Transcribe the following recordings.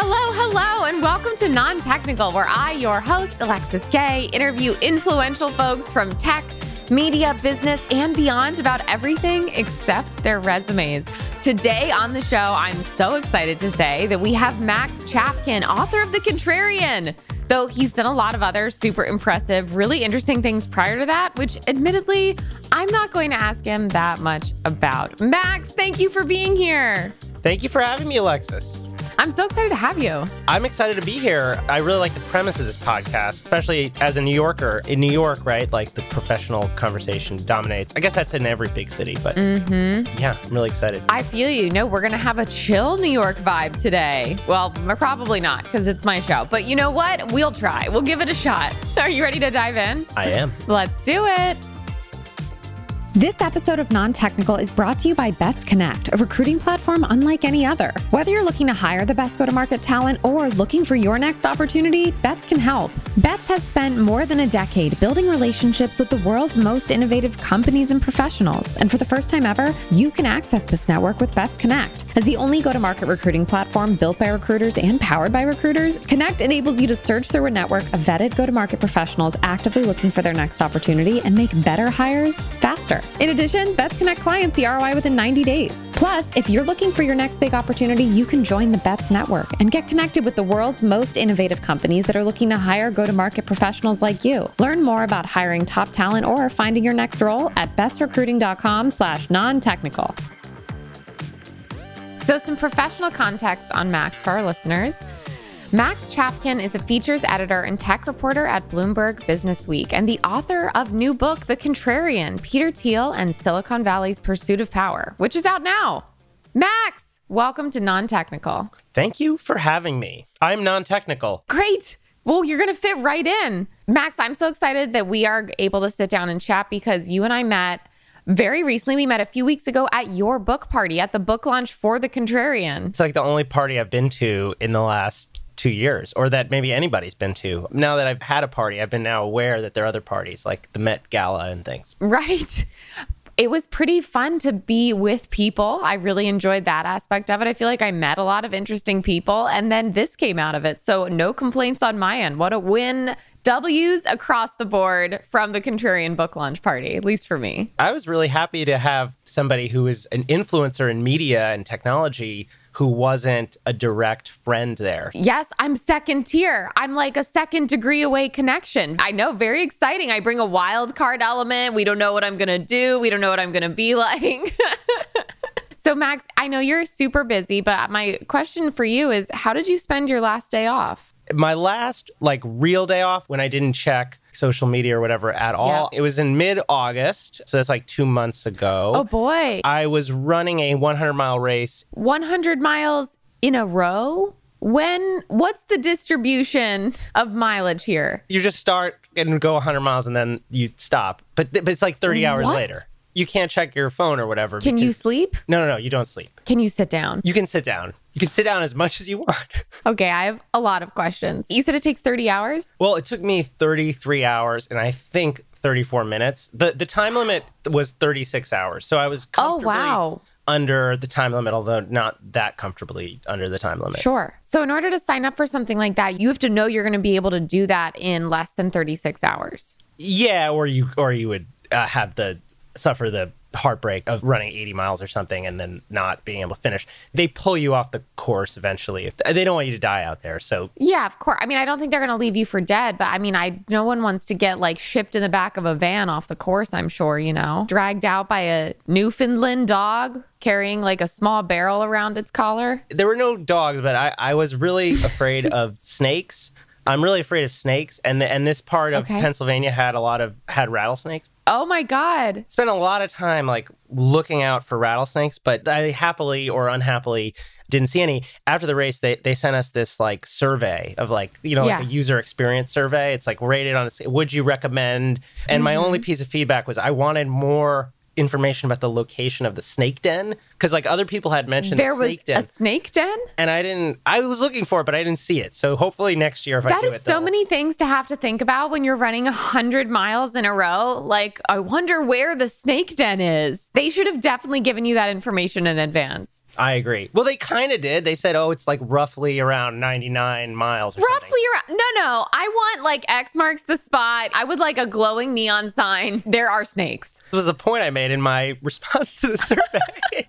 Hello, and welcome to Non-Technical, where I, your host, Alexis Gay, interview influential folks from tech, media, business, and beyond about everything except their resumes. Today on the show, I'm so excited to say that we have Max Chafkin, author of The Contrarian, though he's done a lot of other super impressive, really interesting things prior to that, which admittedly, I'm not going to ask him that much about. Max, thank you for being here. Thank you for having me, Alexis. I'm so excited to have you. I'm excited to be here. I really like the premise of this podcast, especially as a New Yorker. In New York, right, like the professional conversation dominates. I guess that's in every big city, but yeah, I'm really excited. I feel you. No, we're going to have a chill New York vibe today. Well, probably not because it's my show. But you know what? We'll try. We'll give it a shot. Are you ready to dive in? I am. Let's do it. This episode of Non-Technical is brought to you by BettsConnect, a recruiting platform unlike any other. Whether you're looking to hire the best go-to-market talent or looking for your next opportunity, Betts can help. Betts has spent more than a decade building relationships with the world's most innovative companies and professionals. And for the first time ever, you can access this network with BettsConnect. As the only go-to-market recruiting platform built by recruiters and powered by recruiters, Connect enables you to search through a network of vetted go-to-market professionals actively looking for their next opportunity and make better hires faster. In addition, BettsConnect clients see ROI within 90 days. Plus, if you're looking for your next big opportunity, you can join the Betts Network and get connected with the world's most innovative companies that are looking to hire go-to-market professionals like you. Learn more about hiring top talent or finding your next role at BettsRecruiting.com/non-technical. So some professional context on Max for our listeners. Max Chafkin is a features editor and tech reporter at Bloomberg Business Week and the author of new book, The Contrarian, Peter Thiel and Silicon Valley's Pursuit of Power, which is out now. Max, welcome to Non-Technical. Thank you for having me. I'm non-technical. Great. Well, you're going to fit right in. Max, I'm so excited that we are able to sit down and chat because you and I met very recently. We met a few weeks ago at your book party, at the book launch for The Contrarian. It's like the only party I've been to in the last 2 years, or that maybe anybody's been to. Now that I've had a party, I've been now aware that there are other parties like the Met Gala and things. Right. It was pretty fun to be with people. I really enjoyed that aspect of it. I feel like I met a lot of interesting people, and then this came out of it. So no complaints on my end. What a win. W's across the board from the Contrarian book launch party, at least for me. I was really happy to have somebody who is an influencer in media and technology who wasn't a direct friend there. Yes, I'm second tier. I'm like a second degree away connection. I know, very exciting. I bring a wild card element. We don't know what I'm going to do. We don't know what I'm going to be like. So Max, I know you're super busy, but my question for you is, how did you spend your last day off? My last real day off, when I didn't check social media or whatever at all, It was in mid-August. So that's 2 months ago. Oh boy. I was running a 100-mile race. 100 miles in a row? What's the distribution of mileage here? You just start and go 100 miles and then you stop. But it's 30 hours later. You can't check your phone or whatever. Can you sleep? No, you don't sleep. Can you sit down? You can sit down. You can sit down as much as you want. Okay, I have a lot of questions. You said it takes 30 hours? Well, it took me 33 hours and I think 34 minutes. The time limit was 36 hours. So I was comfortably under the time limit, although not that comfortably under the time limit. Sure. So in order to sign up for something like that, you have to know you're going to be able to do that in less than 36 hours. Yeah, or you would have the suffer the heartbreak of running 80 miles or something and then not being able to finish. They pull you off the course eventually. They don't want you to die out there, so. Yeah, of course. I mean, I don't think they're going to leave you for dead, but no one wants to get shipped in the back of a van off the course, I'm sure, Dragged out by a Newfoundland dog carrying a small barrel around its collar. There were no dogs, but I was really afraid of snakes. I'm really afraid of snakes, and this part of Pennsylvania had rattlesnakes. Oh my God! Spent a lot of time looking out for rattlesnakes, but I happily or unhappily didn't see any. After the race, they sent us this survey of a user experience survey. It's rated on a, would you recommend? And my only piece of feedback was I wanted more information about the location of the snake den because like other people had mentioned there was a snake den, and I was looking for it, but I didn't see it. So hopefully next year, if I do it, that is so many things to have to think about when you're running 100 miles in a row. Like, I wonder where the snake den is. They should have definitely given you that information in advance. I agree. Well, they kind of did. They said, oh, it's like roughly around 99 miles or something. Roughly around. No. I want like X marks the spot. I would like a glowing neon sign. There are snakes. This was a point I made in my response to the survey.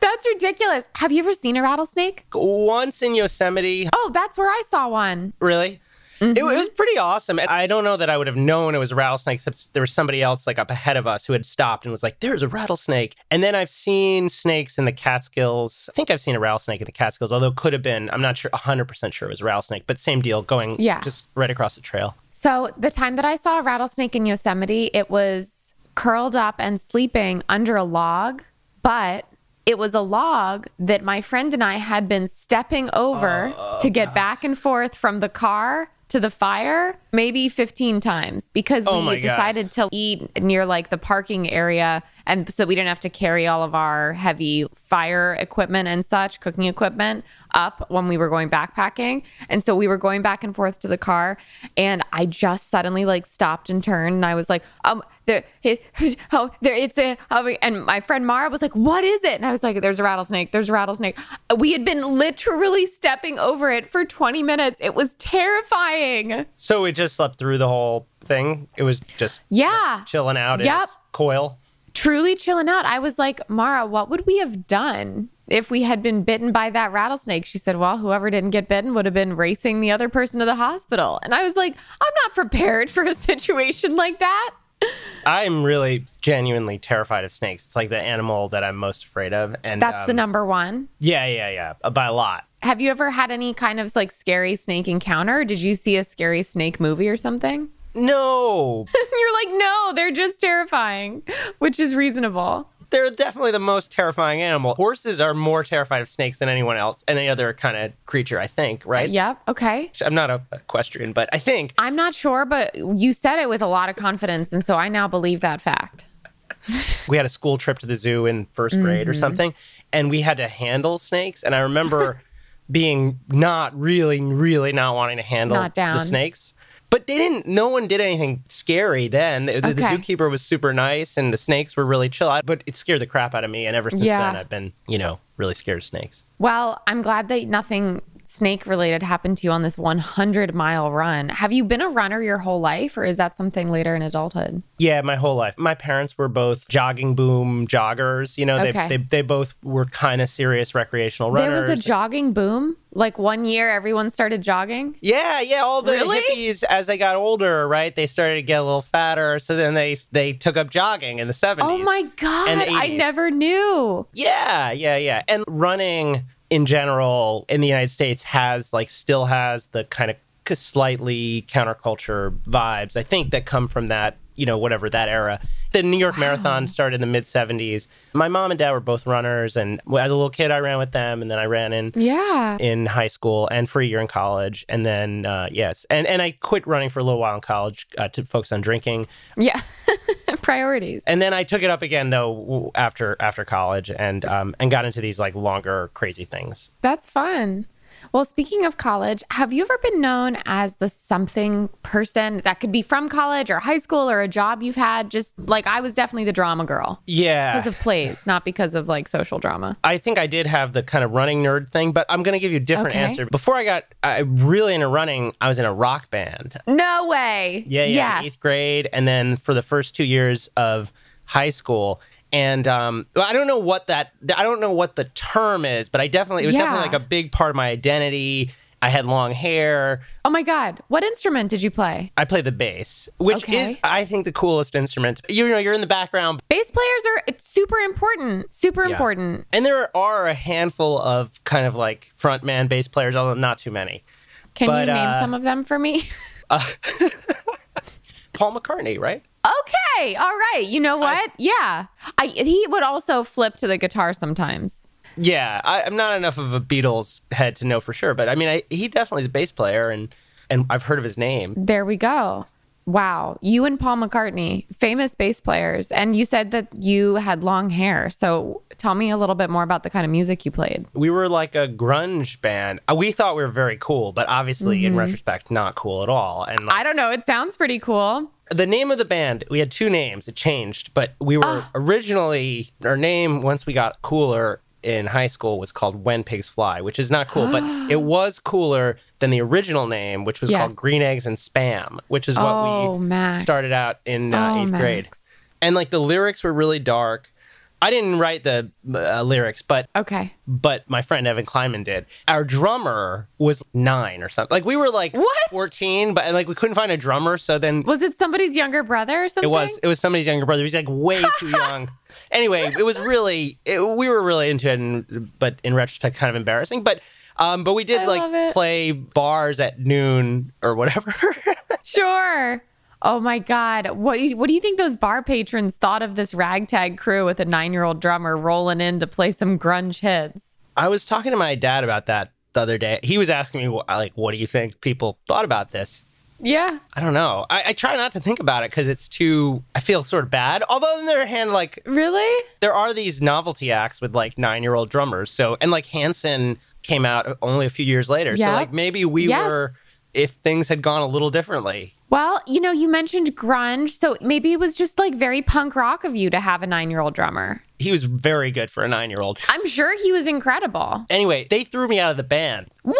That's ridiculous. Have you ever seen a rattlesnake? Once in Yosemite. Oh, that's where I saw one. Really? Mm-hmm. It was pretty awesome. And I don't know that I would have known it was a rattlesnake, except there was somebody else like up ahead of us who had stopped and was like, there's a rattlesnake. And then I've seen snakes in the Catskills. I think I've seen a rattlesnake in the Catskills, although it could have been, I'm not sure, 100% sure it was a rattlesnake, but same deal, going just right across the trail. So the time that I saw a rattlesnake in Yosemite, it was curled up and sleeping under a log, but it was a log that my friend and I had been stepping over to get back and forth from the car to the fire maybe 15 times because we decided to eat near like the parking area, and so we didn't have to carry all of our heavy fire equipment and such, cooking equipment, up when we were going backpacking. And so we were going back and forth to the car, and I just suddenly like stopped and turned, and I was like, and my friend Mara was like, what is it? And I was like, there's a rattlesnake. We had been literally stepping over it for 20 minutes. It was terrifying. So it just slept through the whole thing. It was just like, chilling out in its coil. Truly chilling out. I was like, Mara, what would we have done if we had been bitten by that rattlesnake? She said, well, whoever didn't get bitten would have been racing the other person to the hospital. And I was like, I'm not prepared for a situation like that. I'm really genuinely terrified of snakes. It's like the animal that I'm most afraid of. And that's the number one? Yeah. By a lot. Have you ever had any kind of like scary snake encounter? Did you see a scary snake movie or something? No. You're like, no, they're just terrifying, which is reasonable. They're definitely the most terrifying animal. Horses are more terrified of snakes than anyone else, any other kind of creature, I think, right? Yep. Okay. I'm not an equestrian, but I think. I'm not sure, but you said it with a lot of confidence, and so I now believe that fact. We had a school trip to the zoo in first grade or something, and we had to handle snakes. And I remember being not really, really not wanting to handle the snakes. But they didn't, no one did anything scary then. The zookeeper was super nice, and the snakes were really chill. But it scared the crap out of me. And ever since then, I've been, really scared of snakes. Well, I'm glad that nothing snake related happened to you on this 100 mile run. Have you been a runner your whole life, or is that something later in adulthood? Yeah, my whole life. My parents were both jogging boom joggers. They both were kind of serious recreational runners. There was a jogging boom? Like one year everyone started jogging? Yeah. All the hippies, as they got older, right? They started to get a little fatter. So then they took up jogging in the 70s. Oh my God. And the 80s. I never knew. Yeah. And running in general, in the United States, still has the kind of slightly counterculture vibes, I think, that come from that, whatever that era. The New York Marathon started in the mid-70s. My mom and dad were both runners, and as a little kid, I ran with them, and then I ran in high school and for a year in college, and then, And I quit running for a little while in college to focus on drinking. Yeah. Priorities. And then I took it up again, though, after college and got into these like longer, crazy things. That's fun. Well, speaking of college, have you ever been known as the something person? That could be from college or high school or a job you've had. Just like, I was definitely the drama girl. Yeah. Because of plays, not because of like social drama. I think I did have the kind of running nerd thing, but I'm going to give you a different answer. Before I really into running, I was in a rock band. No way. Yeah. Yes. In 8th grade. And then for the first 2 years of high school. And I don't know what the term is, but it was definitely like a big part of my identity. I had long hair. Oh my God. What instrument did you play? I played the bass, which is, I think, the coolest instrument. You're in the background. Bass players are super important. And there are a handful of kind of like frontman bass players, although not too many. Can you name some of them for me? Paul McCartney, right? Okay. All right. You know what? He would also flip to the guitar sometimes. Yeah. I'm not enough of a Beatles head to know for sure, but I mean, he definitely is a bass player and I've heard of his name. There we go. Wow. You and Paul McCartney, famous bass players. And you said that you had long hair. So tell me a little bit more about the kind of music you played. We were like a grunge band. We thought we were very cool, but obviously in retrospect, not cool at all. And I don't know. It sounds pretty cool. The name of the band, we had two names. It changed, but we were originally, our name, once we got cooler in high school, was called When Pigs Fly, which is not cool, but it was cooler than the original name, which was called Green Eggs and Spam, which is what we started out in eighth grade. And like the lyrics were really dark. I didn't write the lyrics, but my friend Evan Kleiman did. Our drummer was 9 or something. Like we were like 14, but like we couldn't find a drummer. So then was it somebody's younger brother or something? It was somebody's younger brother. He was like way too young. Anyway, it was really we were really into it, but in retrospect, kind of embarrassing. But we did like play bars at noon or whatever. Sure. Oh my God. What do you think those bar patrons thought of this ragtag crew with a 9-year-old drummer rolling in to play some grunge hits? I was talking to my dad about that the other day. He was asking me, like, what do you think people thought about this? Yeah. I don't know. I try not to think about it because it's too, I feel sort of bad. Although on the other hand, like... Really? There are these novelty acts with like 9-year-old drummers. So, and like Hanson came out only a few years later. Yep. So like maybe we were, if things had gone a little differently... Well, you know, you mentioned grunge, so maybe it was just like very punk rock of you to have a 9-year-old drummer. He was very good for a 9-year-old. I'm sure he was incredible. Anyway, they threw me out of the band. What?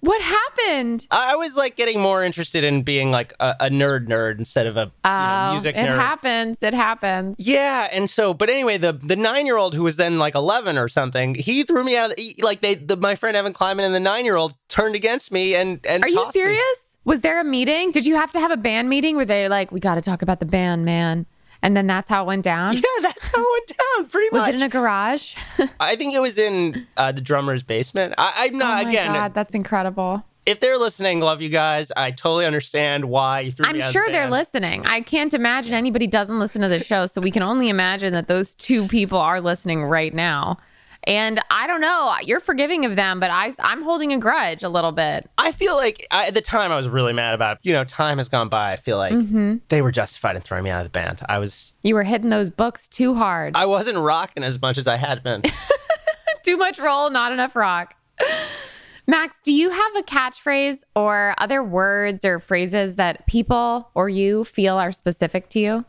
What happened? I was like getting more interested in being like a nerd instead of a music nerd. It happens. Yeah. And so, but anyway, the 9-year-old who was then like 11 or something, he threw me out. My friend Evan Kleiman and the 9-year-old turned against me and Are you serious? Me. Was there a meeting? Did you have to have a band meeting where they like, we got to talk about the band, man? And then that's how it went down? Yeah, that's how it went down, pretty much. Was it in a garage? I think it was in the drummer's basement. I'm not, again. Oh my God, that's incredible. If they're listening, love you guys. I totally understand why you threw me out of the band. I'm sure they're listening. I can't imagine anybody doesn't listen to the show, so we can only imagine that those two people are listening right now. And I don't know, you're forgiving of them, but I'm holding a grudge a little bit. I feel like at the time I was really mad about it. You know, time has gone by. I feel like they were justified in throwing me out of the band. You were hitting those books too hard. I wasn't rocking as much as I had been. Too much roll, not enough rock. Max, do you have a catchphrase or other words or phrases that people or you feel are specific to you?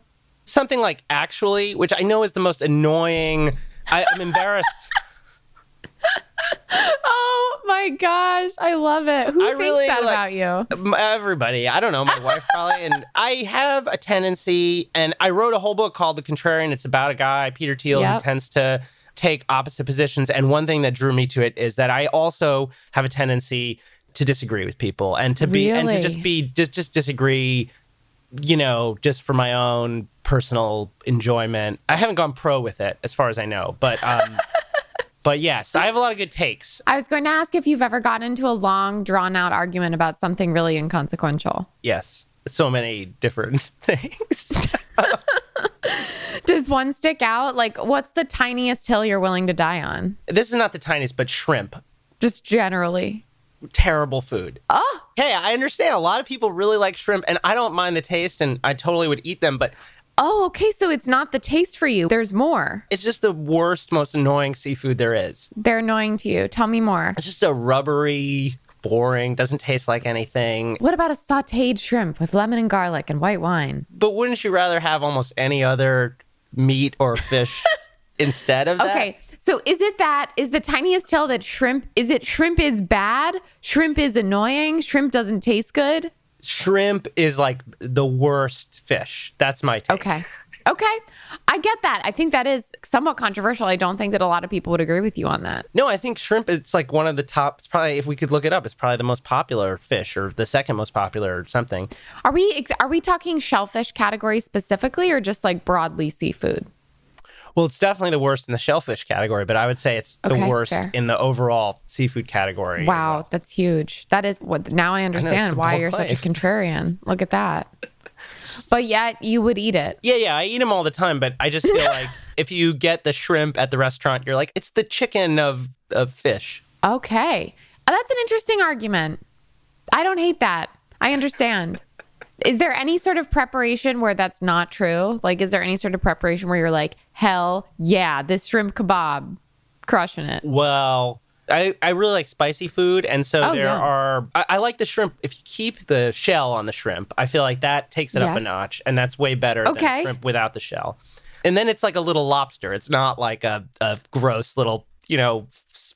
Something like actually, which I know is the most annoying. I'm embarrassed. Oh my gosh, I love it. Who thinks really, that like, about you? Everybody. I don't know, my wife probably. And I have a tendency, and I wrote a whole book called The Contrarian. It's about a guy, Peter Thiel, who tends to take opposite positions. And one thing that drew me to it is that I also have a tendency to disagree with people and to be and to just disagree, you know, just for my own personal enjoyment. I haven't gone pro with it as far as I know, but but yes, I have a lot of good takes. I was going to ask if you've ever gotten into a long, drawn-out argument about something really inconsequential. Yes. So many different things. Does one stick out? Like, what's the tiniest hill you're willing to die on? This is not the tiniest, but shrimp. Just generally. Terrible food. Oh! Hey, I understand a lot of people really like shrimp, and I don't mind the taste, and I totally would eat them, but... Oh, okay. So it's not the taste for you. There's more. It's just the worst, most annoying seafood there is. They're annoying to you. Tell me more. It's just a rubbery, boring, doesn't taste like anything. What about a sauteed shrimp with lemon and garlic and white wine? But wouldn't you rather have almost any other meat or fish instead of that? Okay. So is the tiniest hill that shrimp is bad? Shrimp is annoying? Shrimp doesn't taste good? Shrimp is like the worst fish. That's my take. Okay. I get that. I think that is somewhat controversial. I don't think that a lot of people would agree with you on that. No, I think shrimp, it's like one of the top, it's probably, if we could look it up, it's probably the most popular fish or the second most popular or something. Are we talking shellfish category specifically or just like broadly seafood? Well, it's definitely the worst in the shellfish category, but I would say it's the worst in the overall seafood category. Wow, That's huge. That is what now I understand why you're such a contrarian. Look at that. But yet you would eat it. Yeah, I eat them all the time, but I just feel like if you get the shrimp at the restaurant, you're like, it's the chicken of fish. Okay. That's an interesting argument. I don't hate that. I understand. Is there any sort of preparation where that's not true? Like, is there any sort of preparation where you're like, hell yeah, this shrimp kebab, crushing it? Well, I really like spicy food. And so I like the shrimp. If you keep the shell on the shrimp, I feel like that takes it up a notch. And that's way better than shrimp without the shell. And then it's like a little lobster. It's not like a gross little,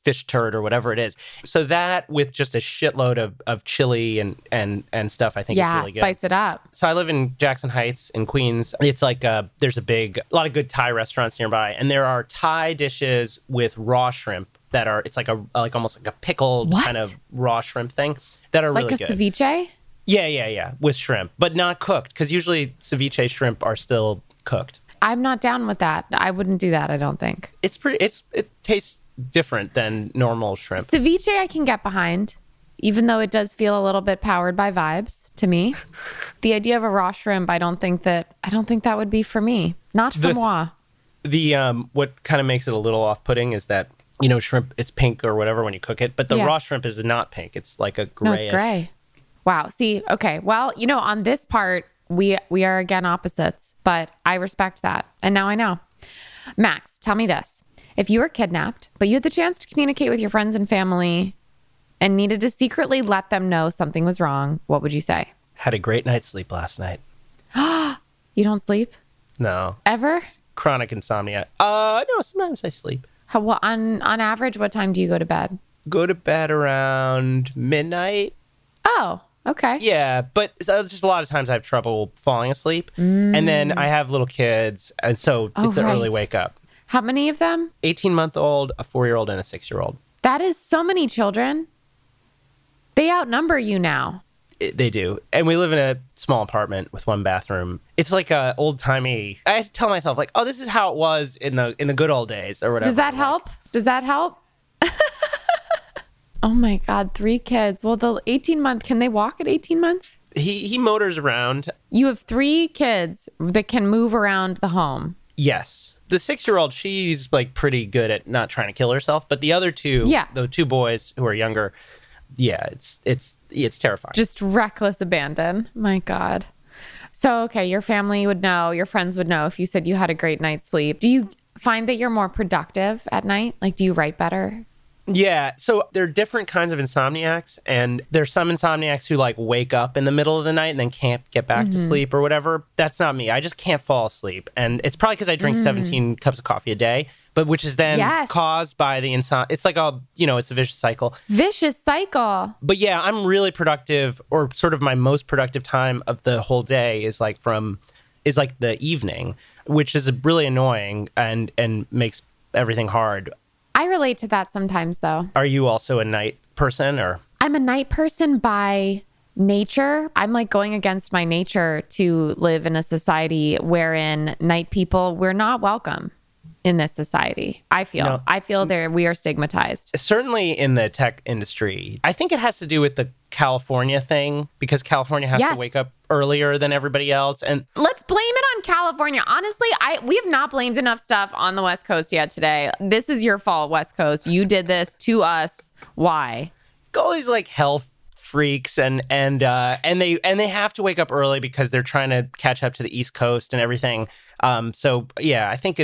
fish turd or whatever it is. So that with just a shitload of chili and stuff, I think is really good. Yeah, spice it up. So I live in Jackson Heights in Queens. It's like there's a lot of good Thai restaurants nearby. And there are Thai dishes with raw shrimp that are, it's like almost like a pickled kind of raw shrimp thing that are really good. Like a ceviche? Yeah. With shrimp, but not cooked. Because usually ceviche shrimp are still cooked. I'm not down with that. I wouldn't do that, I don't think. It tastes different than normal shrimp. Ceviche I can get behind, even though it does feel a little bit powered by vibes to me. The idea of a raw shrimp, I don't think that would be for me. Not for moi. The what kind of makes it a little off-putting is that, shrimp, it's pink or whatever when you cook it, but the raw shrimp is not pink. It's like a grayish. No, it's gray. Wow. See, okay. Well, on this part, we are again opposites, but I respect that. And now I know. Max, tell me this. If you were kidnapped, but you had the chance to communicate with your friends and family and needed to secretly let them know something was wrong, what would you say? Had a great night's sleep last night. You don't sleep? No. Ever? Chronic insomnia. No, sometimes I sleep. Well, on average, what time do you go to bed? Go to bed around midnight. Oh, okay. Yeah, but just a lot of times I have trouble falling asleep. Mm. And then I have little kids, and so it's an early wake up. How many of them? 18-month-old, a 4-year-old, and a 6-year-old. That is so many children. They outnumber you now. They do. And we live in a small apartment with one bathroom. It's like a old-timey. I have to tell myself, like, oh, this is how it was in the good old days or whatever. Does that help? Does that help? Oh my God, 3 kids. Well, the 18-month, can they walk at 18 months? He motors around. You have 3 kids that can move around the home. Yes. The 6-year-old, she's like pretty good at not trying to kill herself, but the other two, the 2 boys who are younger, it's terrifying. Just reckless abandon. My God. So, okay, your family would know, your friends would know if you said you had a great night's sleep. Do you find that you're more productive at night? Like, do you write better? Yeah. So there are different kinds of insomniacs, and there's some insomniacs who like wake up in the middle of the night and then can't get back to sleep or whatever. That's not me. I just can't fall asleep. And it's probably because I drink 17 cups of coffee a day, but which is then caused by the insomnia. It's like it's a vicious cycle. Vicious cycle. But yeah, I'm really productive, or sort of my most productive time of the whole day is like the evening, which is really annoying and makes everything hard. I relate to that sometimes, though. Are you also a night person, or? I'm a night person by nature. I'm like going against my nature to live in a society wherein night people, we're not welcome in this society. I feel we are stigmatized. Certainly in the tech industry. I think it has to do with the California thing, because California has to wake up earlier than everybody else. And let's blame it on California. Honestly, we have not blamed enough stuff on the West Coast yet today. This is your fault, West Coast. You did this to us. Why? All these like health freaks and they have to wake up early because they're trying to catch up to the East Coast and everything. So yeah, I think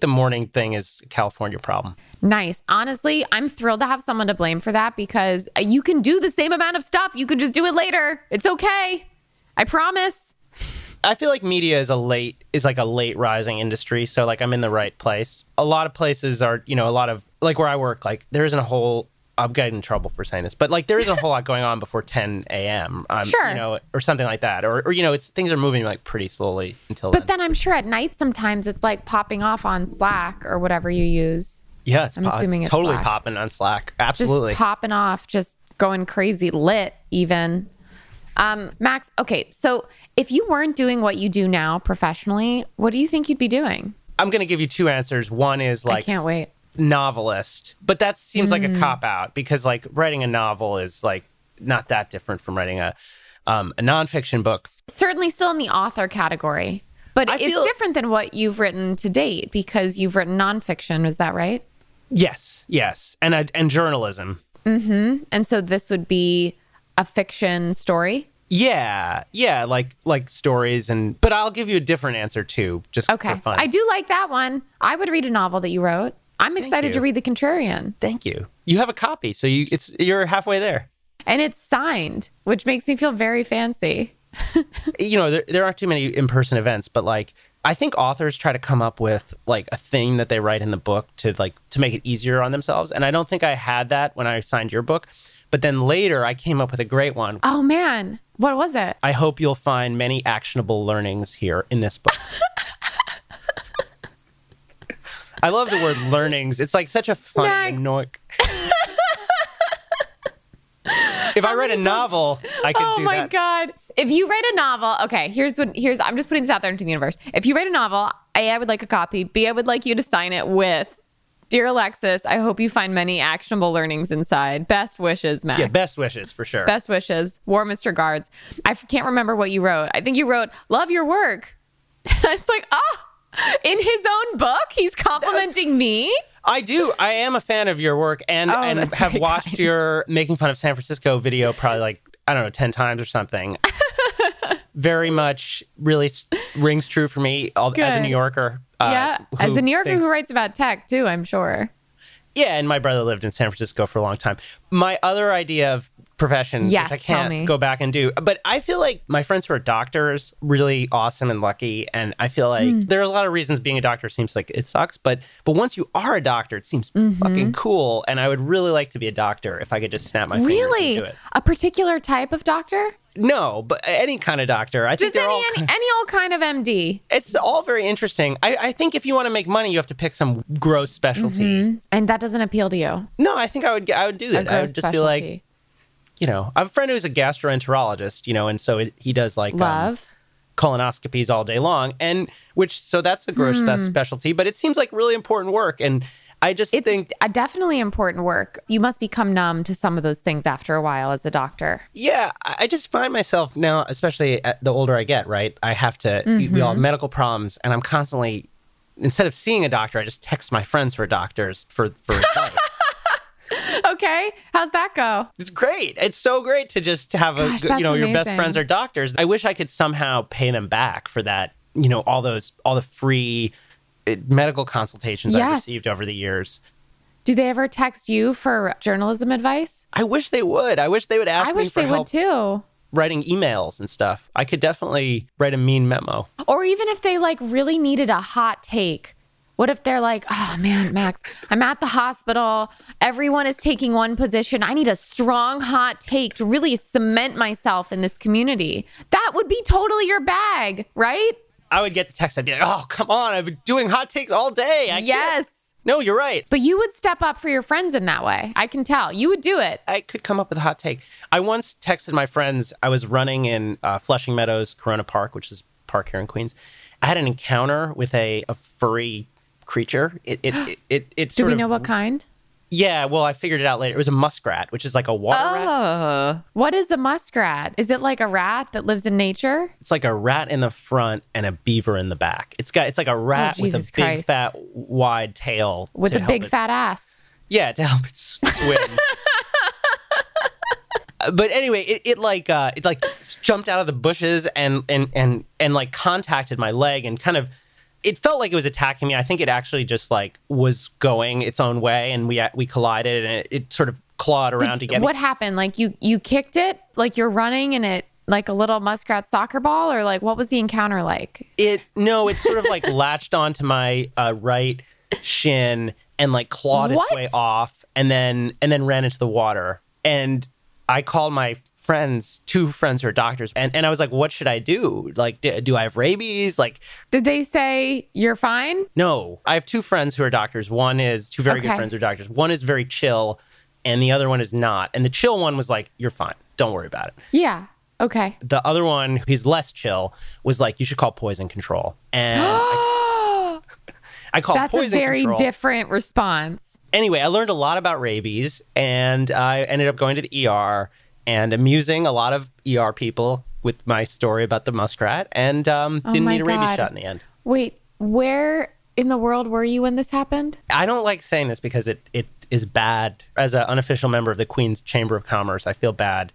the morning thing is a California problem. Nice. Honestly, I'm thrilled to have someone to blame for that, because you can do the same amount of stuff. You could just do it later. It's okay. I promise. I feel like media is like a late rising industry. So like I'm in the right place. A lot of places are, a lot of like where I work, like there isn't a whole, I'm getting in trouble for saying this, but like there isn't a whole lot going on before 10 a.m. Or something like that. Or it's things are moving like pretty slowly until then. But then I'm sure at night sometimes it's like popping off on Slack or whatever you use. Yeah, I'm assuming it's totally Slack. Popping on Slack. Absolutely. Just popping off, just going crazy lit even. Max, okay, so if you weren't doing what you do now professionally, what do you think you'd be doing? I'm going to give you 2 answers. One is like... I can't wait. Novelist, but that seems like a cop-out, because like writing a novel is like not that different from writing a nonfiction book. It's certainly still in the author category, but it's different than what you've written to date, because you've written nonfiction, is that right? Yes, and journalism. And so this would be a fiction story? Yeah, like stories and... But I'll give you a different answer, too, just for fun. I do like that one. I would read a novel that you wrote. I'm excited to read The Contrarian. Thank you. You have a copy, so you're halfway there. And it's signed, which makes me feel very fancy. There aren't too many in-person events, but, I think authors try to come up with, a thing that they write in the book to make it easier on themselves. And I don't think I had that when I signed your book. But then later, I came up with a great one. Oh, man. What was it? I hope you'll find many actionable learnings here in this book. I love the word learnings. It's such a fun annoying. If I read a novel, I could do that. Oh, my God. If you write a novel, okay, here's I'm just putting this out there into the universe. If you write a novel, A, I would like a copy. B, I would like you to sign it with, "Dear Alexis, I hope you find many actionable learnings inside. Best wishes, Max." Yeah, best wishes, for sure. Best wishes. Warmest regards. I can't remember what you wrote. I think you wrote, "Love your work." And I was in his own book, he's complimenting me? I do. I am a fan of your work and have watched your Making Fun of San Francisco video probably 10 times or something. Very much really rings true for me as a New Yorker. As a New Yorker who writes about tech, too, I'm sure. Yeah, and my brother lived in San Francisco for a long time. My other idea of profession, which I can't go back and do, but I feel like my friends who are doctors, really awesome and lucky, and I feel like there are a lot of reasons being a doctor seems like it sucks, but once you are a doctor, it seems fucking cool, and I would really like to be a doctor if I could just snap my fingers and do it. Really? A particular type of doctor? No, but any kind of doctor. Any old kind of MD. It's all very interesting. I think if you want to make money, you have to pick some gross specialty. And that doesn't appeal to you? No, I think I would do that. I would just be like, I have a friend who's a gastroenterologist, and so he does colonoscopies all day long, so that's a gross specialty, but it seems like really important work. And I think it's definitely important work. You must become numb to some of those things after a while as a doctor. Yeah, I just find myself now, especially the older I get, right? I have to, we all have medical problems, and I'm constantly, instead of seeing a doctor, I just text my friends who are doctors for advice. Okay, how's that go? It's great. It's so great to just have your best friends are doctors. I wish I could somehow pay them back for that, all the free medical consultations I've received over the years. Do they ever text you for journalism advice? I wish they would. I wish they would ask me for help. I wish they would too. Writing emails and stuff. I could definitely write a mean memo. Or even if they really needed a hot take. What if they're like, "Oh man, Max, I'm at the hospital. Everyone is taking one position. I need a strong, hot take to really cement myself in this community." That would be totally your bag, right? I would get the text. I'd be like, "Oh, come on. I've been doing hot takes all day. I can't. No, you're right." But you would step up for your friends in that way. I can tell. You would do it. I could come up with a hot take. I once texted my friends. I was running in Flushing Meadows Corona Park, which is a park here in Queens. I had an encounter with a furry creature. It sort of... Do we know what kind? Yeah, well, I figured it out later. It was a muskrat, which is like a water rat. Oh, what is a muskrat? Is it like a rat that lives in nature? It's like a rat in the front and a beaver in the back. It's like a rat with a big, fat, wide tail. With a big, fat ass. Yeah, to help it swim. But anyway, it jumped out of the bushes and contacted my leg and kind of... It felt like it was attacking me. I think it actually just was going its own way, and we collided, and it sort of clawed around together. What happened? You kicked it? You're running, and it a little muskrat soccer ball, or what was the encounter like? It sort of latched onto my right shin and clawed its way off, and then ran into the water. And I called my friends, two friends who are doctors. And I was like, "What should I do? Do I have rabies?" Did they say you're fine? No. I have two friends who are doctors. One is two very good friends who are doctors. One is very chill and the other one is not. And the chill one was like, "You're fine. Don't worry about it." Yeah. Okay. The other one, who's less chill, was like, "You should call poison control." And I called poison control. That's a very different response. Anyway, I learned a lot about rabies and I ended up going to the ER and amusing a lot of ER people with my story about the muskrat, and didn't need a rabies shot in the end. Wait, where in the world were you when this happened? I don't like saying this because it is bad. As an unofficial member of the Queens Chamber of Commerce, I feel bad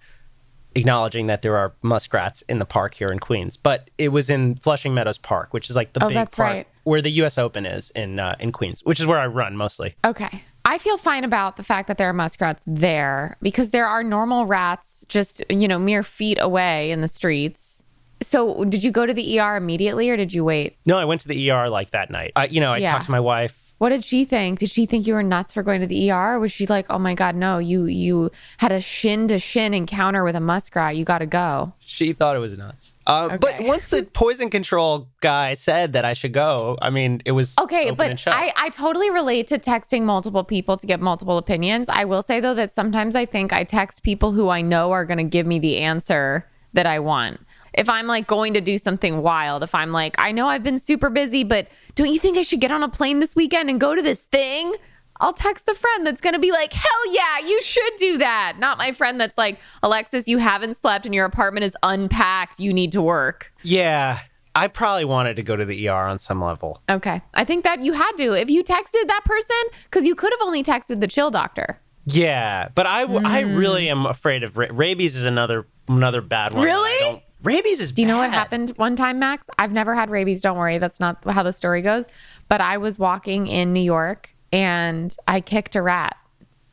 acknowledging that there are muskrats in the park here in Queens, but it was in Flushing Meadows Park, which is like the big park where the U.S. Open is in Queens, which is where I run mostly. Okay. I feel fine about the fact that there are muskrats there because there are normal rats just, you know, mere feet away in the streets. So did you go to the ER immediately or did you wait? No, I went to the ER like that night. I talked to my wife. What did she think? Did she think you were nuts for going to the ER? Or was she like, oh my God, no, you had a shin-to-shin encounter with a muskrat. You got to go. She thought it was nuts. Okay. But once the poison control guy said that I should go, I mean, it was okay, open and shut. I totally relate to texting multiple people to get multiple opinions. I will say, though, that sometimes I think I text people who I know are going to give me the answer that I want. If I'm like going to do something wild, if I'm like, I know I've been super busy, but don't you think I should get on a plane this weekend and go to this thing? I'll text the friend that's going to be like, hell yeah, you should do that. Not my friend that's like, Alexis, you haven't slept and your apartment is unpacked. You need to work. Yeah, I probably wanted to go to the ER on some level. Okay. I think that you had to if you texted that person, because you could have only texted the chill doctor. Yeah, but I really am afraid of rabies is another bad one. Really? Rabies is bad. Do you know what happened one time, Max? I've never had rabies. Don't worry. That's not how the story goes. But I was walking in New York and I kicked a rat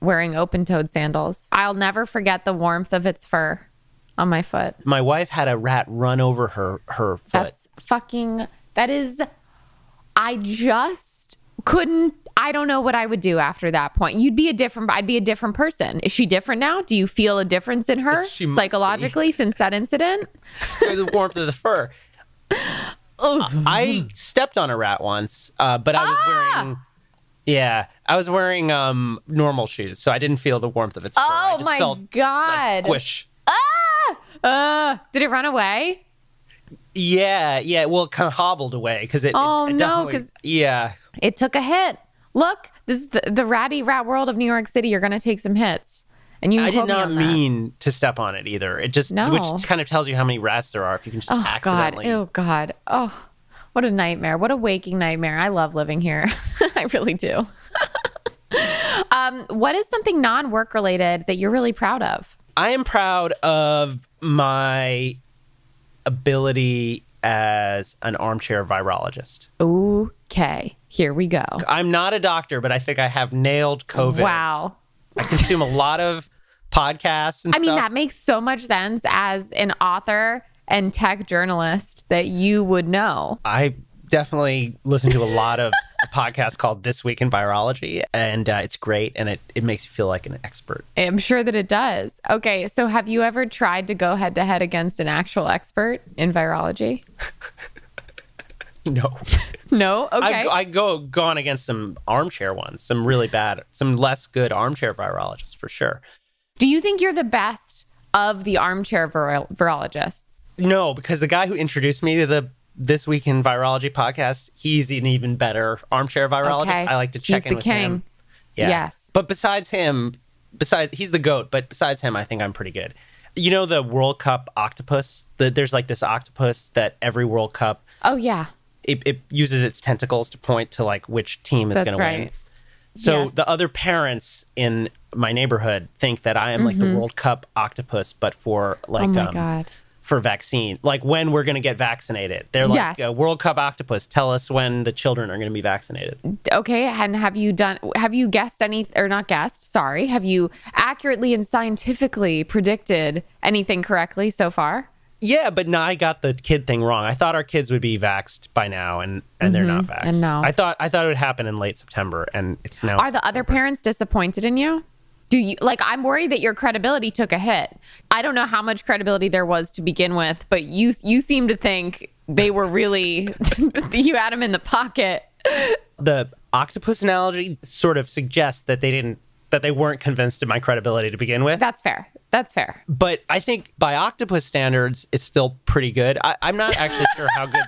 wearing open-toed sandals. I'll never forget the warmth of its fur on my foot. My wife had a rat run over her foot. I just couldn't. I don't know what I would do after that point. I'd be a different person. Is she different now? Do you feel a difference in her psychologically since that incident? The warmth of the fur. I stepped on a rat once, but I was wearing normal shoes, so I didn't feel the warmth of its fur. I just felt God. A squish. Did it run away? Yeah. Well, it kind of hobbled away because it. Oh it no, because yeah, it took a hit. Look, this is the ratty rat world of New York City. You're going to take some hits. And you I did not mean to step on it either. It just, which kind of tells you how many rats there are if you can just accidentally. Oh, God. Oh, what a nightmare. What a waking nightmare. I love living here. I really do. What is something non-work related that you're really proud of? I am proud of my ability as an armchair virologist. Okay. Here we go. I'm not a doctor, but I think I have nailed COVID. Wow. I consume a lot of podcasts and stuff. I mean, that makes so much sense as an author and tech journalist that you would know. I definitely listen to a lot of a podcast called This Week in Virology, and it's great, and it makes you feel like an expert. I'm sure that it does. Okay, so have you ever tried to go head-to-head against an actual expert in virology? No. No? Okay. I've gone against some armchair ones, some really bad, some less good armchair virologists for sure. Do you think you're the best of the armchair virologists? No, because the guy who introduced me to the This Week in Virology podcast, he's an even better armchair virologist. Okay. I like to check in with him. Yeah. Yes. But besides him, he's the GOAT, but besides him, I think I'm pretty good. You know the World Cup octopus? There's like this octopus that every World Cup... Oh, yeah. It uses its tentacles to point to like which team is going to win. So the other parents in my neighborhood think that I am like the World Cup octopus, but for like for vaccine, like when we're going to get vaccinated. They're like World Cup octopus. Tell us when the children are going to be vaccinated. Okay, and have you accurately and scientifically predicted anything correctly so far? Yeah, but no, I got the kid thing wrong. I thought our kids would be vaxxed by now, and they're not vaxxed. And no. I thought it would happen in late September, and it's now... Are the other parents disappointed in you? Do you... Like, I'm worried that your credibility took a hit. I don't know how much credibility there was to begin with, but you seem to think they were really... You had them in the pocket. The octopus analogy sort of suggests that they weren't convinced of my credibility to begin with. That's fair. But I think by octopus standards, it's still pretty good. I'm not actually sure how good.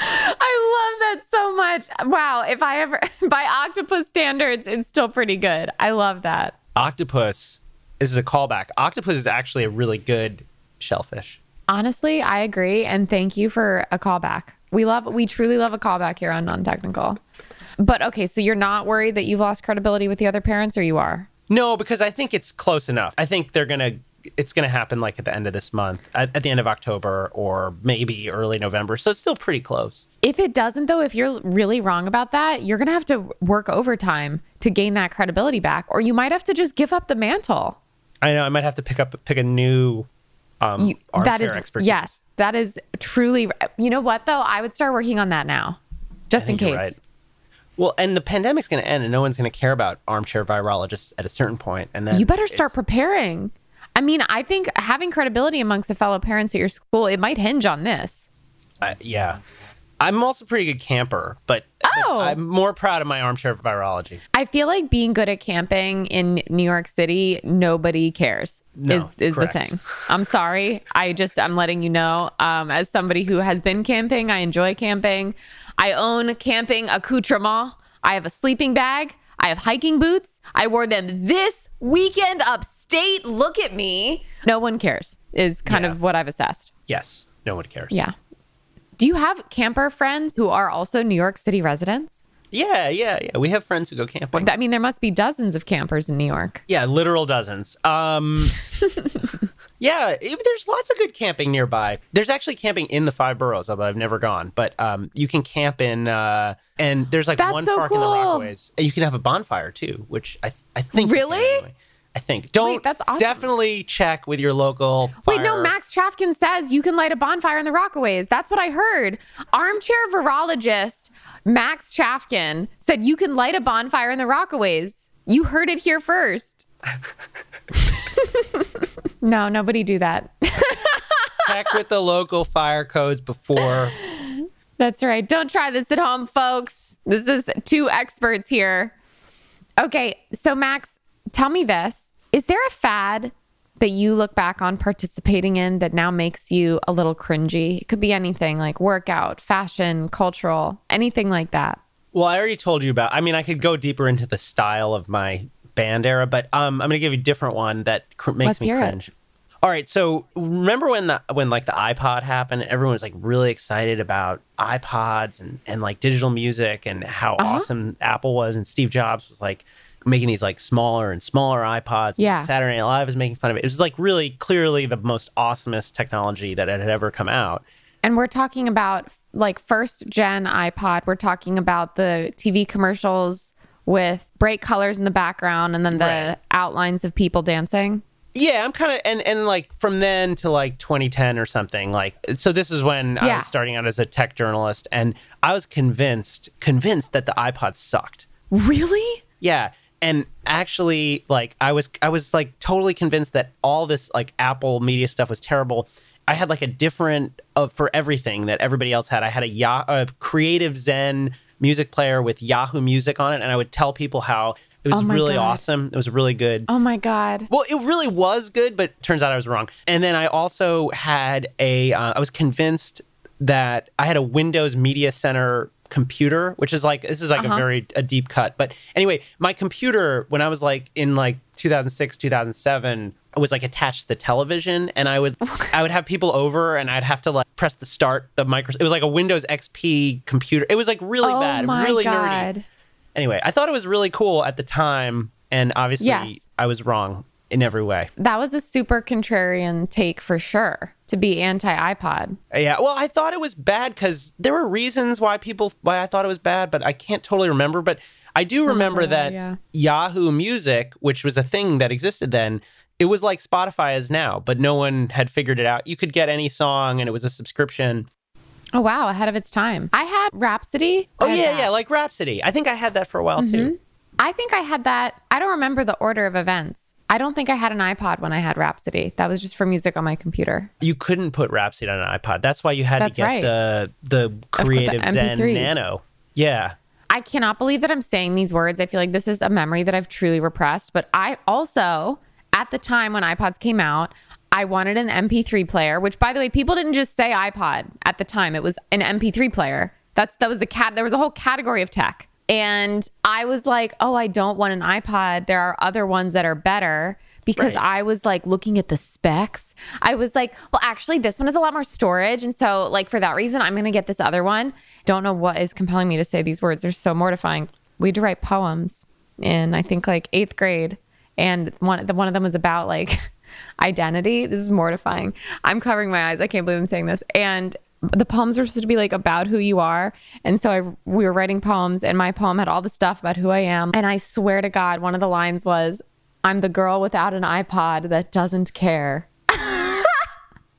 I love that so much. Wow. If I ever, by octopus standards, it's still pretty good. I love that. Octopus, this is a callback. Octopus is actually a really good shellfish. Honestly, I agree. And thank you for a callback. We truly love a callback here on Non-Technical. But okay, so you're not worried that you've lost credibility with the other parents, or you are? No, because I think it's close enough. I think they're going to it's going to happen like at the end of this month, at the end of October or maybe early November. So it's still pretty close. If it doesn't, though, if you're really wrong about that, you're going to have to work overtime to gain that credibility back, or you might have to just give up the mantle. I know. I might have to pick a new armchair expertise. Yes, that is truly. You know what, though? I would start working on that now, just in case. Right. Well, and the pandemic's going to end and no one's going to care about armchair virologists at a certain point. And then you better start preparing. I mean, I think having credibility amongst the fellow parents at your school, it might hinge on this. Yeah. I'm also a pretty good camper, but I'm more proud of my armchair virology. I feel like being good at camping in New York City, nobody cares is the thing. I'm sorry. I'm letting you know, as somebody who has been camping, I enjoy camping. I own camping accoutrement. I have a sleeping bag. I have hiking boots. I wore them this weekend upstate. Look at me. No one cares is kind of what I've assessed. Yes. No one cares. Yeah. Do you have camper friends who are also New York City residents? Yeah. We have friends who go camping. I mean, there must be dozens of campers in New York. Yeah, literal dozens. Yeah, there's lots of good camping nearby. There's actually camping in the five boroughs, although I've never gone. But you can camp in, and there's like one park in the Rockaways. You can have a bonfire too, which I think. Really? Anyway. I think. Wait, that's awesome. Definitely check with your local fire. Wait, no, Max Chafkin says you can light a bonfire in the Rockaways. That's what I heard. Armchair virologist Max Chafkin said you can light a bonfire in the Rockaways. You heard it here first. No, nobody do that. Check with the local fire codes before. That's right. Don't try this at home, folks. This is two experts here. Okay, so Max, tell me this. Is there a fad that you look back on participating in that now makes you a little cringy? It could be anything like workout, fashion, cultural, anything like that. Well, I already told you about, I mean, I could go deeper into the style of my band era, but I'm going to give you a different one that makes me cringe. All right, so remember when the iPod happened and everyone was like really excited about iPods and like digital music and how awesome Apple was, and Steve Jobs was like making these like smaller and smaller iPods. Yeah. Saturday Night Live was making fun of it. It was like really clearly the most awesomest technology that had ever come out. And we're talking about like first gen iPod. We're talking about the TV commercials with bright colors in the background and then the outlines of people dancing. Yeah, I'm kind of, and like from then to like 2010 or something, like, so this is when I was starting out as a tech journalist, and I was convinced that the iPod sucked. Really? Yeah. And actually, like, I was like totally convinced that all this like Apple media stuff was terrible. I had like a different for everything that everybody else had. I had a Creative Zen music player with Yahoo Music on it, and I would tell people how it was awesome. It was really good. Oh my God. Well, it really was good, but turns out I was wrong. And then I also had I was convinced that I had a Windows Media Center computer, which is like, this is like a deep cut. But anyway, my computer, when I was like in like 2006, 2007, was like attached to the television, and I would have people over, and I'd have to like press the start, the Microsoft. It was like a Windows XP computer. It was like really bad. It was really nerdy. Anyway, I thought it was really cool at the time, and obviously I was wrong in every way. That was a super contrarian take for sure, to be anti-iPod. Yeah, well, I thought it was bad because there were reasons why I thought it was bad, but I can't totally remember. But I do remember Yahoo Music, which was a thing that existed then, it was like Spotify is now, but no one had figured it out. You could get any song, and it was a subscription. Oh, wow. Ahead of its time. I had Rhapsody. Oh, yeah. Like Rhapsody. I think I had that for a while, too. I think I had that. I don't remember the order of events. I don't think I had an iPod when I had Rhapsody. That was just for music on my computer. You couldn't put Rhapsody on an iPod. That's why you had to get the Creative Zen Nano. Yeah. I cannot believe that I'm saying these words. I feel like this is a memory that I've truly repressed, but I also... At the time when iPods came out, I wanted an MP3 player, which, by the way, people didn't just say iPod at the time. It was an MP3 player. There was a whole category of tech. And I was like, oh, I don't want an iPod. There are other ones that are better, because I was like looking at the specs. I was like, well, actually, this one has a lot more storage. And so like for that reason, I'm going to get this other one. Don't know what is compelling me to say these words. They're so mortifying. We had to write poems in, I think, like 8th grade. And one of them was about like identity. This is mortifying. I'm covering my eyes. I can't believe I'm saying this. And the poems were supposed to be like about who you are. And so we were writing poems, and my poem had all the stuff about who I am. And I swear to God, one of the lines was, I'm the girl without an iPod that doesn't care.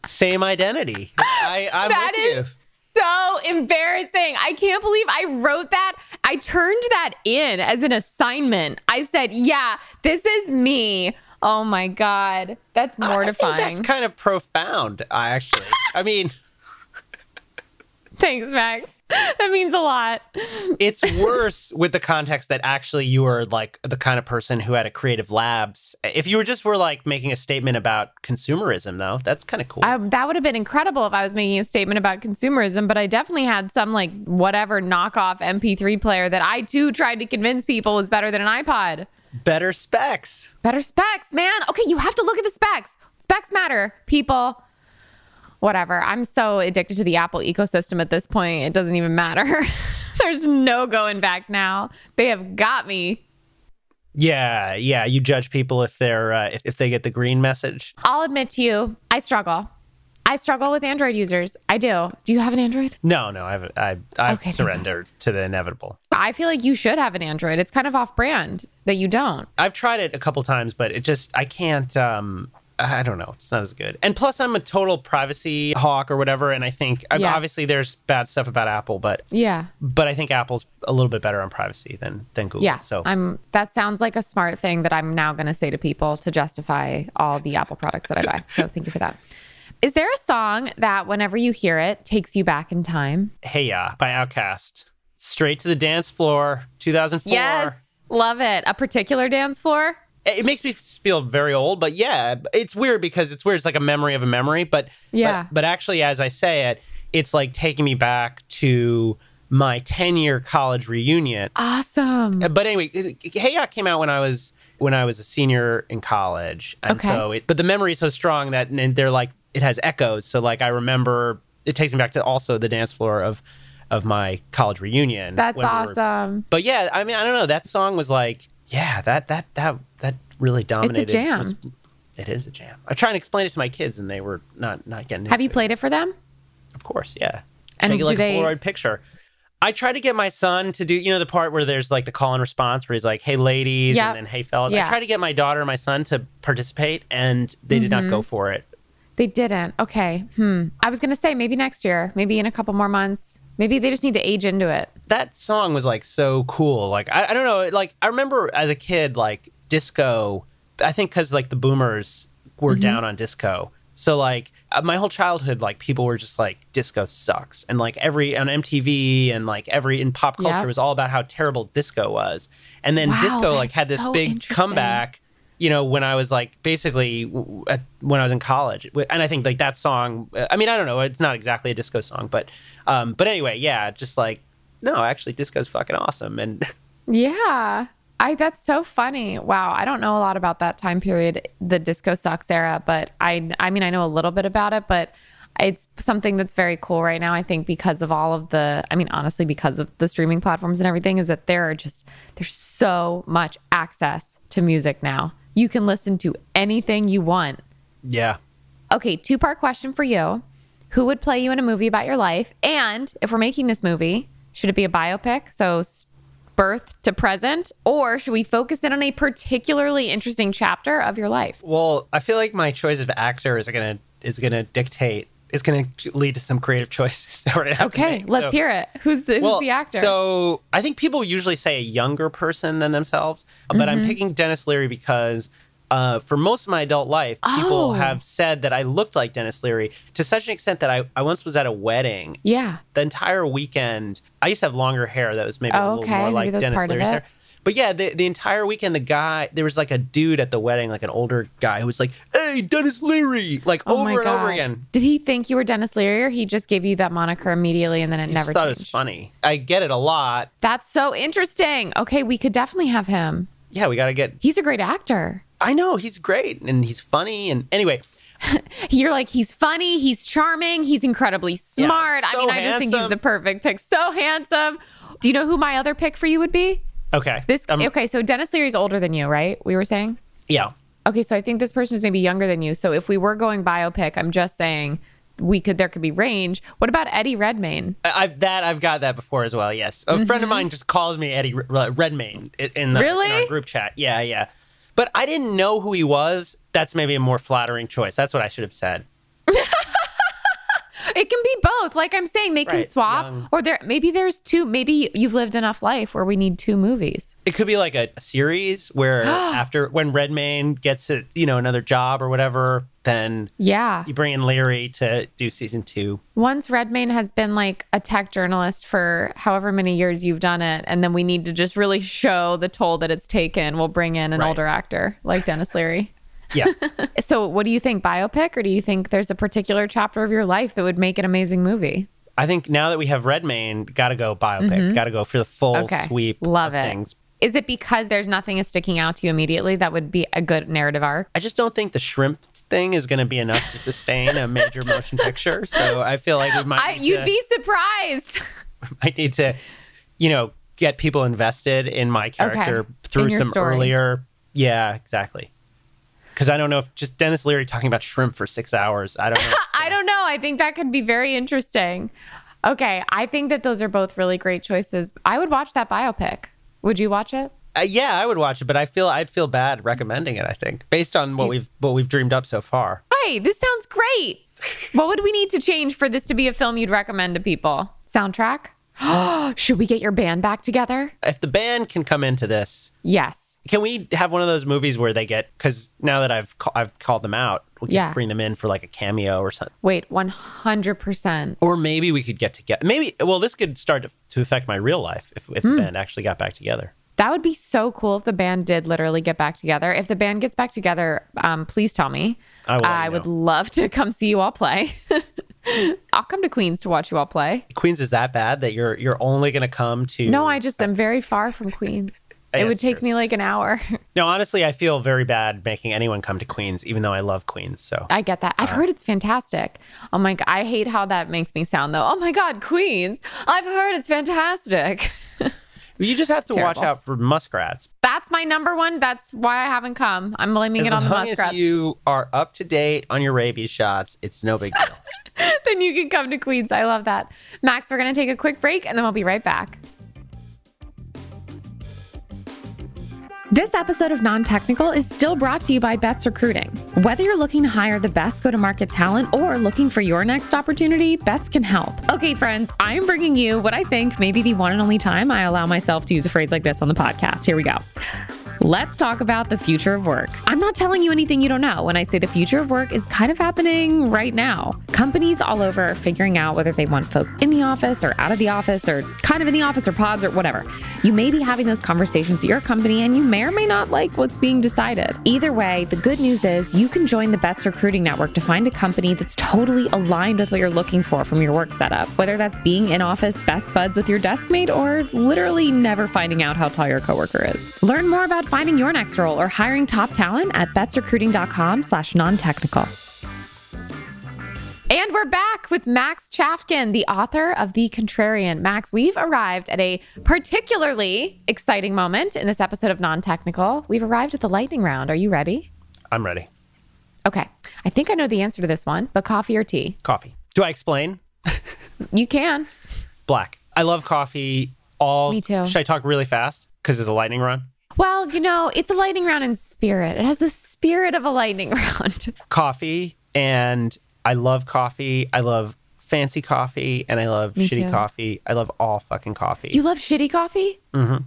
Same identity. I'm that with is you. So embarrassing. I can't believe I wrote that. I turned that in as an assignment. I said, yeah, this is me. Oh my God. That's mortifying. I think that's kind of profound, actually. I mean... Thanks, Max. That means a lot. It's worse with the context that actually you were like the kind of person who had a creative labs. If you were like making a statement about consumerism, though, that's kind of cool. That would have been incredible if I was making a statement about consumerism, but I definitely had some like whatever knockoff MP3 player that I too tried to convince people was better than an iPod. Better specs. Better specs, man. Okay, you have to look at the specs. Specs matter, people. Whatever. I'm so addicted to the Apple ecosystem at this point. It doesn't even matter. There's no going back now. They have got me. Yeah. You judge people if they're if they get the green message. I'll admit to you, I struggle with Android users. I do. Do you have an Android? No. I've surrendered to the inevitable. I feel like you should have an Android. It's kind of off-brand that you don't. I've tried it a couple times, but it just I can't. I don't know. It's not as good. And plus, I'm a total privacy hawk or whatever. And I think, obviously, there's bad stuff about Apple, but I think Apple's a little bit better on privacy than Google. Yeah, so that sounds like a smart thing that I'm now going to say to people to justify all the Apple products that I buy. So thank you for that. Is there a song that, whenever you hear it, takes you back in time? Hey-ya by Outkast. Straight to the dance floor, 2004. Yes, love it. A particular dance floor? It makes me feel very old, but yeah, it's weird because it's weird. It's like a memory of a memory, but actually, as I say it, it's like taking me back to my 10-year college reunion. Awesome. But anyway, Hey-ya came out when I was a senior in college, and so but the memory is so strong that and they're like it has echoes. So like I remember it takes me back to also the dance floor of my college reunion. That's awesome. But yeah, I mean, I don't know. That song was like. Yeah, that really dominated. It's a jam. It is a jam. I try and explain it to my kids, and they were not getting it. Have you played it for them? Of course, yeah. And take it like a Polaroid picture. I try to get my son to do, you know, the part where there's like the call and response where he's like, hey, ladies, and then hey, fellas. Yeah. I try to get my daughter and my son to participate, and they did not go for it. They didn't. Okay. I was going to say maybe next year, maybe in a couple more months. Maybe they just need to age into it. That song was like so cool. Like, I don't know. Like, I remember as a kid, like disco, I think because like the boomers were down on disco. So like my whole childhood, like people were just like, disco sucks. And like on MTV and like in pop culture was all about how terrible disco was. And then disco like had this big comeback, you know, when I was like basically when I was in college. And I think like that song, I mean, I don't know. It's not exactly a disco song, but anyway, yeah, just like, no, actually disco's fucking awesome. And yeah, that's so funny. Wow. I don't know a lot about that time period, the disco sucks era, but I mean, I know a little bit about it, but it's something that's very cool right now, I think, because of all of the, I mean, honestly, because of the streaming platforms and everything, is that there's so much access to music now. You can listen to anything you want. Yeah. Okay, 2-part question for you. Who would play you in a movie about your life? And if we're making this movie, should it be a biopic? So birth to present, or should we focus in on a particularly interesting chapter of your life? Well, I feel like my choice of actor is gonna dictate, is gonna lead to some creative choices that we're gonna have to make. Okay, let's hear it. Who's the actor? So I think people usually say a younger person than themselves, but I'm picking Dennis Leary because for most of my adult life, people have said that I looked like Dennis Leary to such an extent that I once was at a wedding. Yeah. The entire weekend, I used to have longer hair that was maybe a little more like Dennis Leary's hair. But yeah, the entire weekend, there was like a dude at the wedding, like an older guy who was like, hey, Dennis Leary, like over and over again. Did he think you were Dennis Leary, or he just gave you that moniker immediately and then it never changed? I thought it was funny. I get it a lot. That's so interesting. Okay, we could definitely have him. Yeah, we got to get... He's a great actor. I know, he's great and he's funny. And anyway... You're like, he's funny, he's charming, he's incredibly smart. Yeah, so I mean, handsome. I just think he's the perfect pick. So handsome. Do you know who my other pick for you would be? Okay. So Dennis Leary's older than you, right? We were saying? Yeah. Okay, so I think this person is maybe younger than you. So if we were going biopic, I'm just saying there could be range. What about Eddie Redmayne? I've got that before as well. Yes, a friend of mine just calls me Eddie Redmayne in our group chat. Yeah, yeah. But I didn't know who he was. That's maybe a more flattering choice. That's what I should have said. It can be both. Like I'm saying, they can swap, or there's two. Maybe you've lived enough life where we need two movies. It could be like a series where when Redmayne gets another job or whatever, then you bring in Leary to do season 2. Once Redmayne has been like a tech journalist for however many years you've done it, and then we need to just really show the toll that it's taken, we'll bring in an older actor like Dennis Leary. Yeah. So what do you think, biopic, or do you think there's a particular chapter of your life that would make an amazing movie? I think now that we have Redmayne, gotta go biopic, gotta go for the full sweep of things. Is it because there's nothing is sticking out to you immediately that would be a good narrative arc? I just don't think the shrimp thing is going to be enough to sustain a major motion picture. So I feel like we might you'd be surprised. We might need to, get people invested in my character through some story. Earlier. Yeah, exactly. Because I don't know if just Dennis Leary talking about shrimp for 6 hours. I don't know. I don't know. I think that could be very interesting. Okay. I think that those are both really great choices. I would watch that biopic. Would you watch it? Yeah, I would watch it, but I'd feel bad recommending it, I think, based on what we've dreamed up so far. Hey, this sounds great. What would we need to change for this to be a film you'd recommend to people? Soundtrack? Should we get your band back together? If the band can come into this. Yes. Can we have one of those movies where they get, because now that I've called them out, we can bring them in for like a cameo or something. Wait, 100%. Or maybe we could get together. Maybe, well, this could start to affect my real life if the band actually got back together. That would be so cool if the band did literally get back together. If the band gets back together, please tell me. I would love to come see you all play. I'll come to Queens to watch you all play. Queens is that bad that you're only going to come to... No, I just am very far from Queens. It would take me like an hour. No, honestly, I feel very bad making anyone come to Queens, even though I love Queens. So I get that. I've heard it's fantastic. Oh my God, I hate how that makes me sound though. Oh my God, Queens. I've heard it's fantastic. You just have to watch out for muskrats. That's my number one. That's why I haven't come. I'm blaming it on the muskrats. As long as you are up to date on your rabies shots, it's no big deal. Then you can come to Queens. I love that. Max, we're going to take a quick break and then we'll be right back. This episode of Non-Technical is still brought to you by Betts Recruiting. Whether you're looking to hire the best go-to-market talent or looking for your next opportunity, Betts can help. Okay, friends, I'm bringing you what I think may be the one and only time I allow myself to use a phrase like this on the podcast. Here we go. Let's talk about the future of work. I'm not telling you anything you don't know when I say the future of work is kind of happening right now. Companies all over are figuring out whether they want folks in the office or out of the office or kind of in the office or pods or whatever. You may be having those conversations at your company and you may or may not like what's being decided. Either way, the good news is you can join the Betts Recruiting Network to find a company that's totally aligned with what you're looking for from your work setup, whether that's being in office, best buds with your desk mate, or literally never finding out how tall your coworker is. Learn more about finding your next role or hiring top talent at BettsRecruiting.com/non-technical. And we're back with Max Chafkin, the author of The Contrarian. Max, we've arrived at a particularly exciting moment in this episode of Non-Technical. We've arrived at the lightning round. Are you ready? I'm ready. Okay. I think I know the answer to this one, but coffee or tea? Coffee. Do I explain? You can. Black. I love coffee. Me too. Should I talk really fast? Because it's a lightning round? Well, it's a lightning round in spirit. It has the spirit of a lightning round. Coffee, and I love coffee. I love fancy coffee, and I love shitty coffee. I love all fucking coffee. You love shitty coffee? Mm-hmm.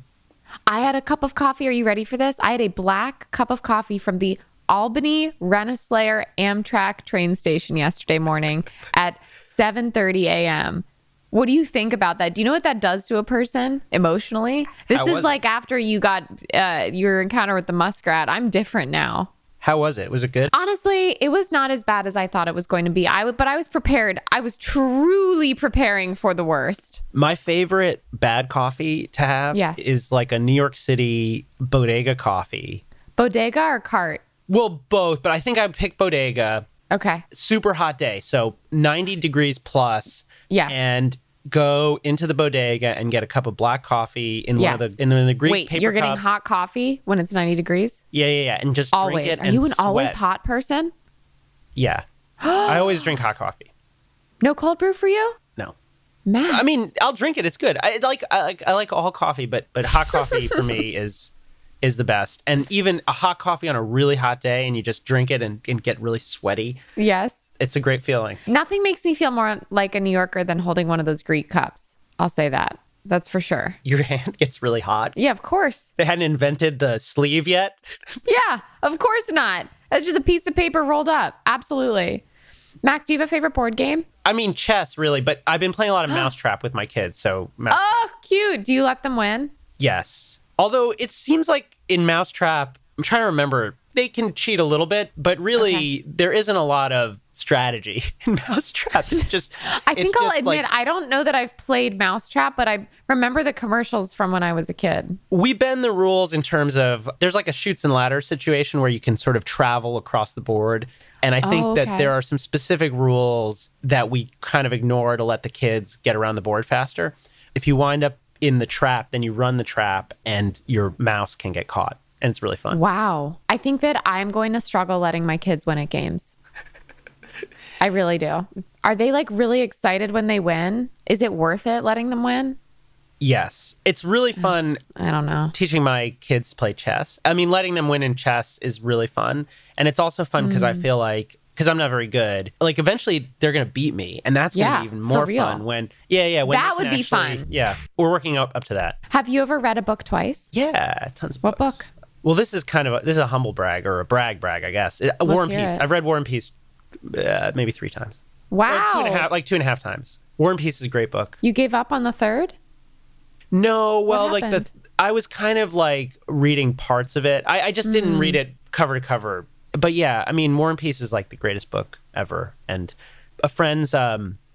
I had a cup of coffee. Are you ready for this? I had a black cup of coffee from the Albany Reneslayer Amtrak train station yesterday morning at 7:30 a.m. What do you think about that? Do you know what that does to a person emotionally? This is like after you got your encounter with the muskrat. I'm different now. How was it? Was it good? Honestly, it was not as bad as I thought it was going to be. But I was prepared. I was truly preparing for the worst. My favorite bad coffee to have is like a New York City bodega coffee. Bodega or cart? Well, both, but I think I would pick bodega. Okay. Super hot day. So 90 degrees plus. Yes. And go into the bodega and get a cup of black coffee in one of the in the Greek paper cups. Wait, you're getting hot coffee when it's 90 degrees? Yeah. And just always drink it. Are you an always hot person? Yeah. I always drink hot coffee. No cold brew for you? No. Max. I mean, I'll drink it. It's good. I like all coffee, but hot coffee for me is the best. And even a hot coffee on a really hot day and you just drink it and get really sweaty. Yes. It's a great feeling. Nothing makes me feel more like a New Yorker than holding one of those Greek cups. I'll say that. That's for sure. Your hand gets really hot. Yeah, of course. They hadn't invented the sleeve yet. Yeah, of course not. That's just a piece of paper rolled up. Absolutely. Max, do you have a favorite board game? I mean, chess, really. But I've been playing a lot of Mousetrap with my kids. So Mousetrap. Oh, cute. Do you let them win? Yes. Although it seems like in Mousetrap, I'm trying to remember, they can cheat a little bit, but really there isn't a lot of strategy in Mousetrap. It's just I think I'll admit, I don't know that I've played Mousetrap, but I remember the commercials from when I was a kid. We bend the rules in terms of there's like a chutes and ladder situation where you can sort of travel across the board. And I think that there are some specific rules that we kind of ignore to let the kids get around the board faster. If you wind up in the trap, then you run the trap and your mouse can get caught. And it's really fun. Wow. I think that I'm going to struggle letting my kids win at games. I really do. Are they like really excited when they win? Is it worth it letting them win? Yes. It's really fun. I don't know. Teaching my kids to play chess. I mean, letting them win in chess is really fun. And it's also fun because I feel like, because I'm not very good, like eventually they're going to beat me. And that's going to be even more fun when, when that would be actually, fun. Yeah. We're working up to that. Have you ever read a book twice? Yeah. Tons of books. What book? Well, this is kind of a humble brag or a brag, I guess. War and Peace. I've read War and Peace maybe 3 times. Wow. Or 2.5 times. War and Peace is a great book. You gave up on the third? No. Well, I was kind of like reading parts of it. I just didn't read it cover to cover. But yeah, I mean, War and Peace is like the greatest book ever. And a friend's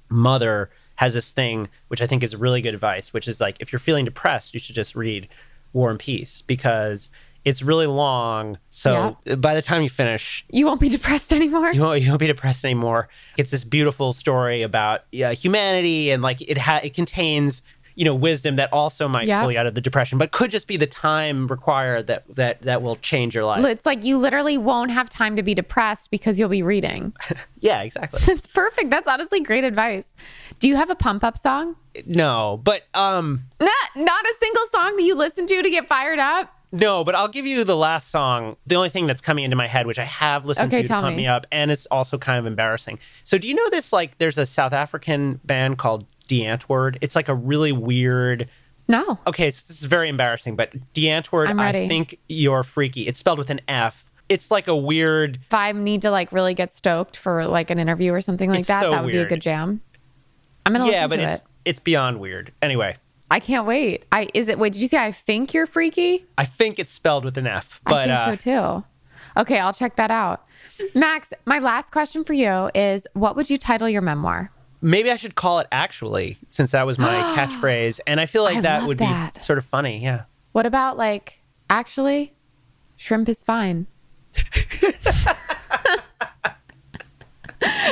mother has this thing, which I think is really good advice, which is like, if you're feeling depressed, you should just read War and Peace because it's really long, so by the time you finish, you won't be depressed anymore. You won't be depressed anymore. It's this beautiful story about humanity, and like it contains, wisdom that also might pull you out of the depression, but could just be the time required that will change your life. It's like you literally won't have time to be depressed because you'll be reading. Yeah, exactly. That's perfect. That's honestly great advice. Do you have a pump-up song? No, but not a single song that you listen to get fired up. No, but I'll give you the last song, the only thing that's coming into my head, which I have listened to pump me up, and it's also kind of embarrassing. So do you know this, like, there's a South African band called Die Antwoord? It's like a really weird... No. Okay, so this is very embarrassing, but Die Antwoord, I think you're freaky. It's spelled with an F. It's like a weird... If I need to, like, really get stoked for, like, an interview or something like that, so that would be a good jam. I'm going to listen to it. Yeah, but it's beyond weird. Anyway... I can't wait. Wait, did you say I think you're freaky? I think it's spelled with an F. But, I think so too. Okay, I'll check that out. Max, my last question for you is, what would you title your memoir? Maybe I should call it Actually, since that was my catchphrase. And I feel like that would be sort of funny, yeah. What about like, actually, shrimp is fine?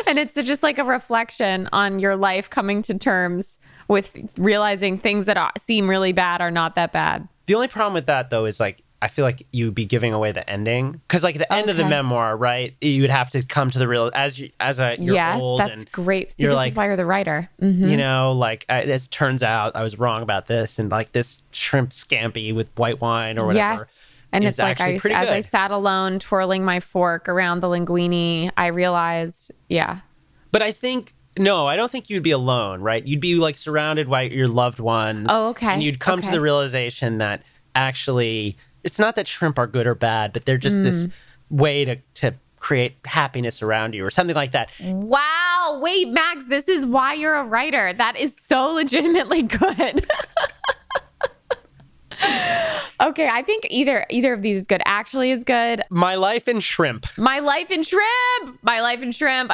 And it's just like a reflection on your life coming to terms with realizing things that seem really bad are not that bad. The only problem with that, though, is like, I feel like you'd be giving away the ending. Because like the end of the memoir, right? You would have to come to the real, you're old. Yes, that's great. See, this is why you're the writer. Mm-hmm. It turns out I was wrong about this. And like this shrimp scampi with white wine or whatever. Yes. And it's like, as I sat alone twirling my fork around the linguine, I realized, But I think, no, I don't think you'd be alone, right? You'd be like surrounded by your loved ones. Oh, okay. And you'd come to the realization that actually, it's not that shrimp are good or bad, but they're just this way to create happiness around you or something like that. Wow. Wait, Max, this is why you're a writer. That is so legitimately good. Okay, I think either of these is good. Actually is good. My life in shrimp. I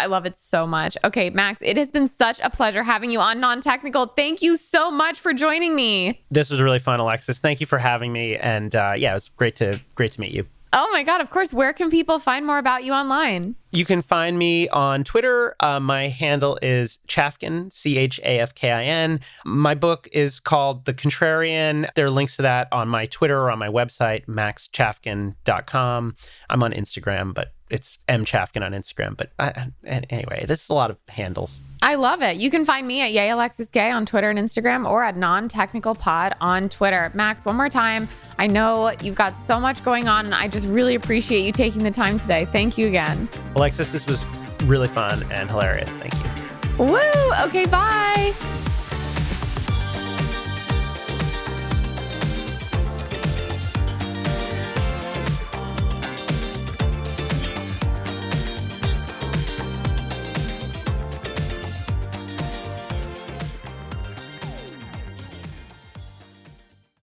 love it so much. Okay, Max, it has been such a pleasure having you on Non-Technical. Thank you so much for joining me. This was really fun, Alexis. Thank you for having me. And it was great to meet you. Oh my God, of course. Where can people find more about you online? You can find me on Twitter. My handle is Chafkin, C-H-A-F-K-I-N. My book is called The Contrarian. There are links to that on my Twitter or on my website, maxchafkin.com. I'm on Instagram, but it's M. Chafkin on Instagram. But anyway, that's a lot of handles. I love it. You can find me at Yay Alexis Gay on Twitter and Instagram, or at Non-Technical Pod on Twitter. Max, one more time, I know you've got so much going on, and I just really appreciate you taking the time today. Thank you again. Alexis, this was really fun and hilarious. Thank you. Woo! Okay, bye.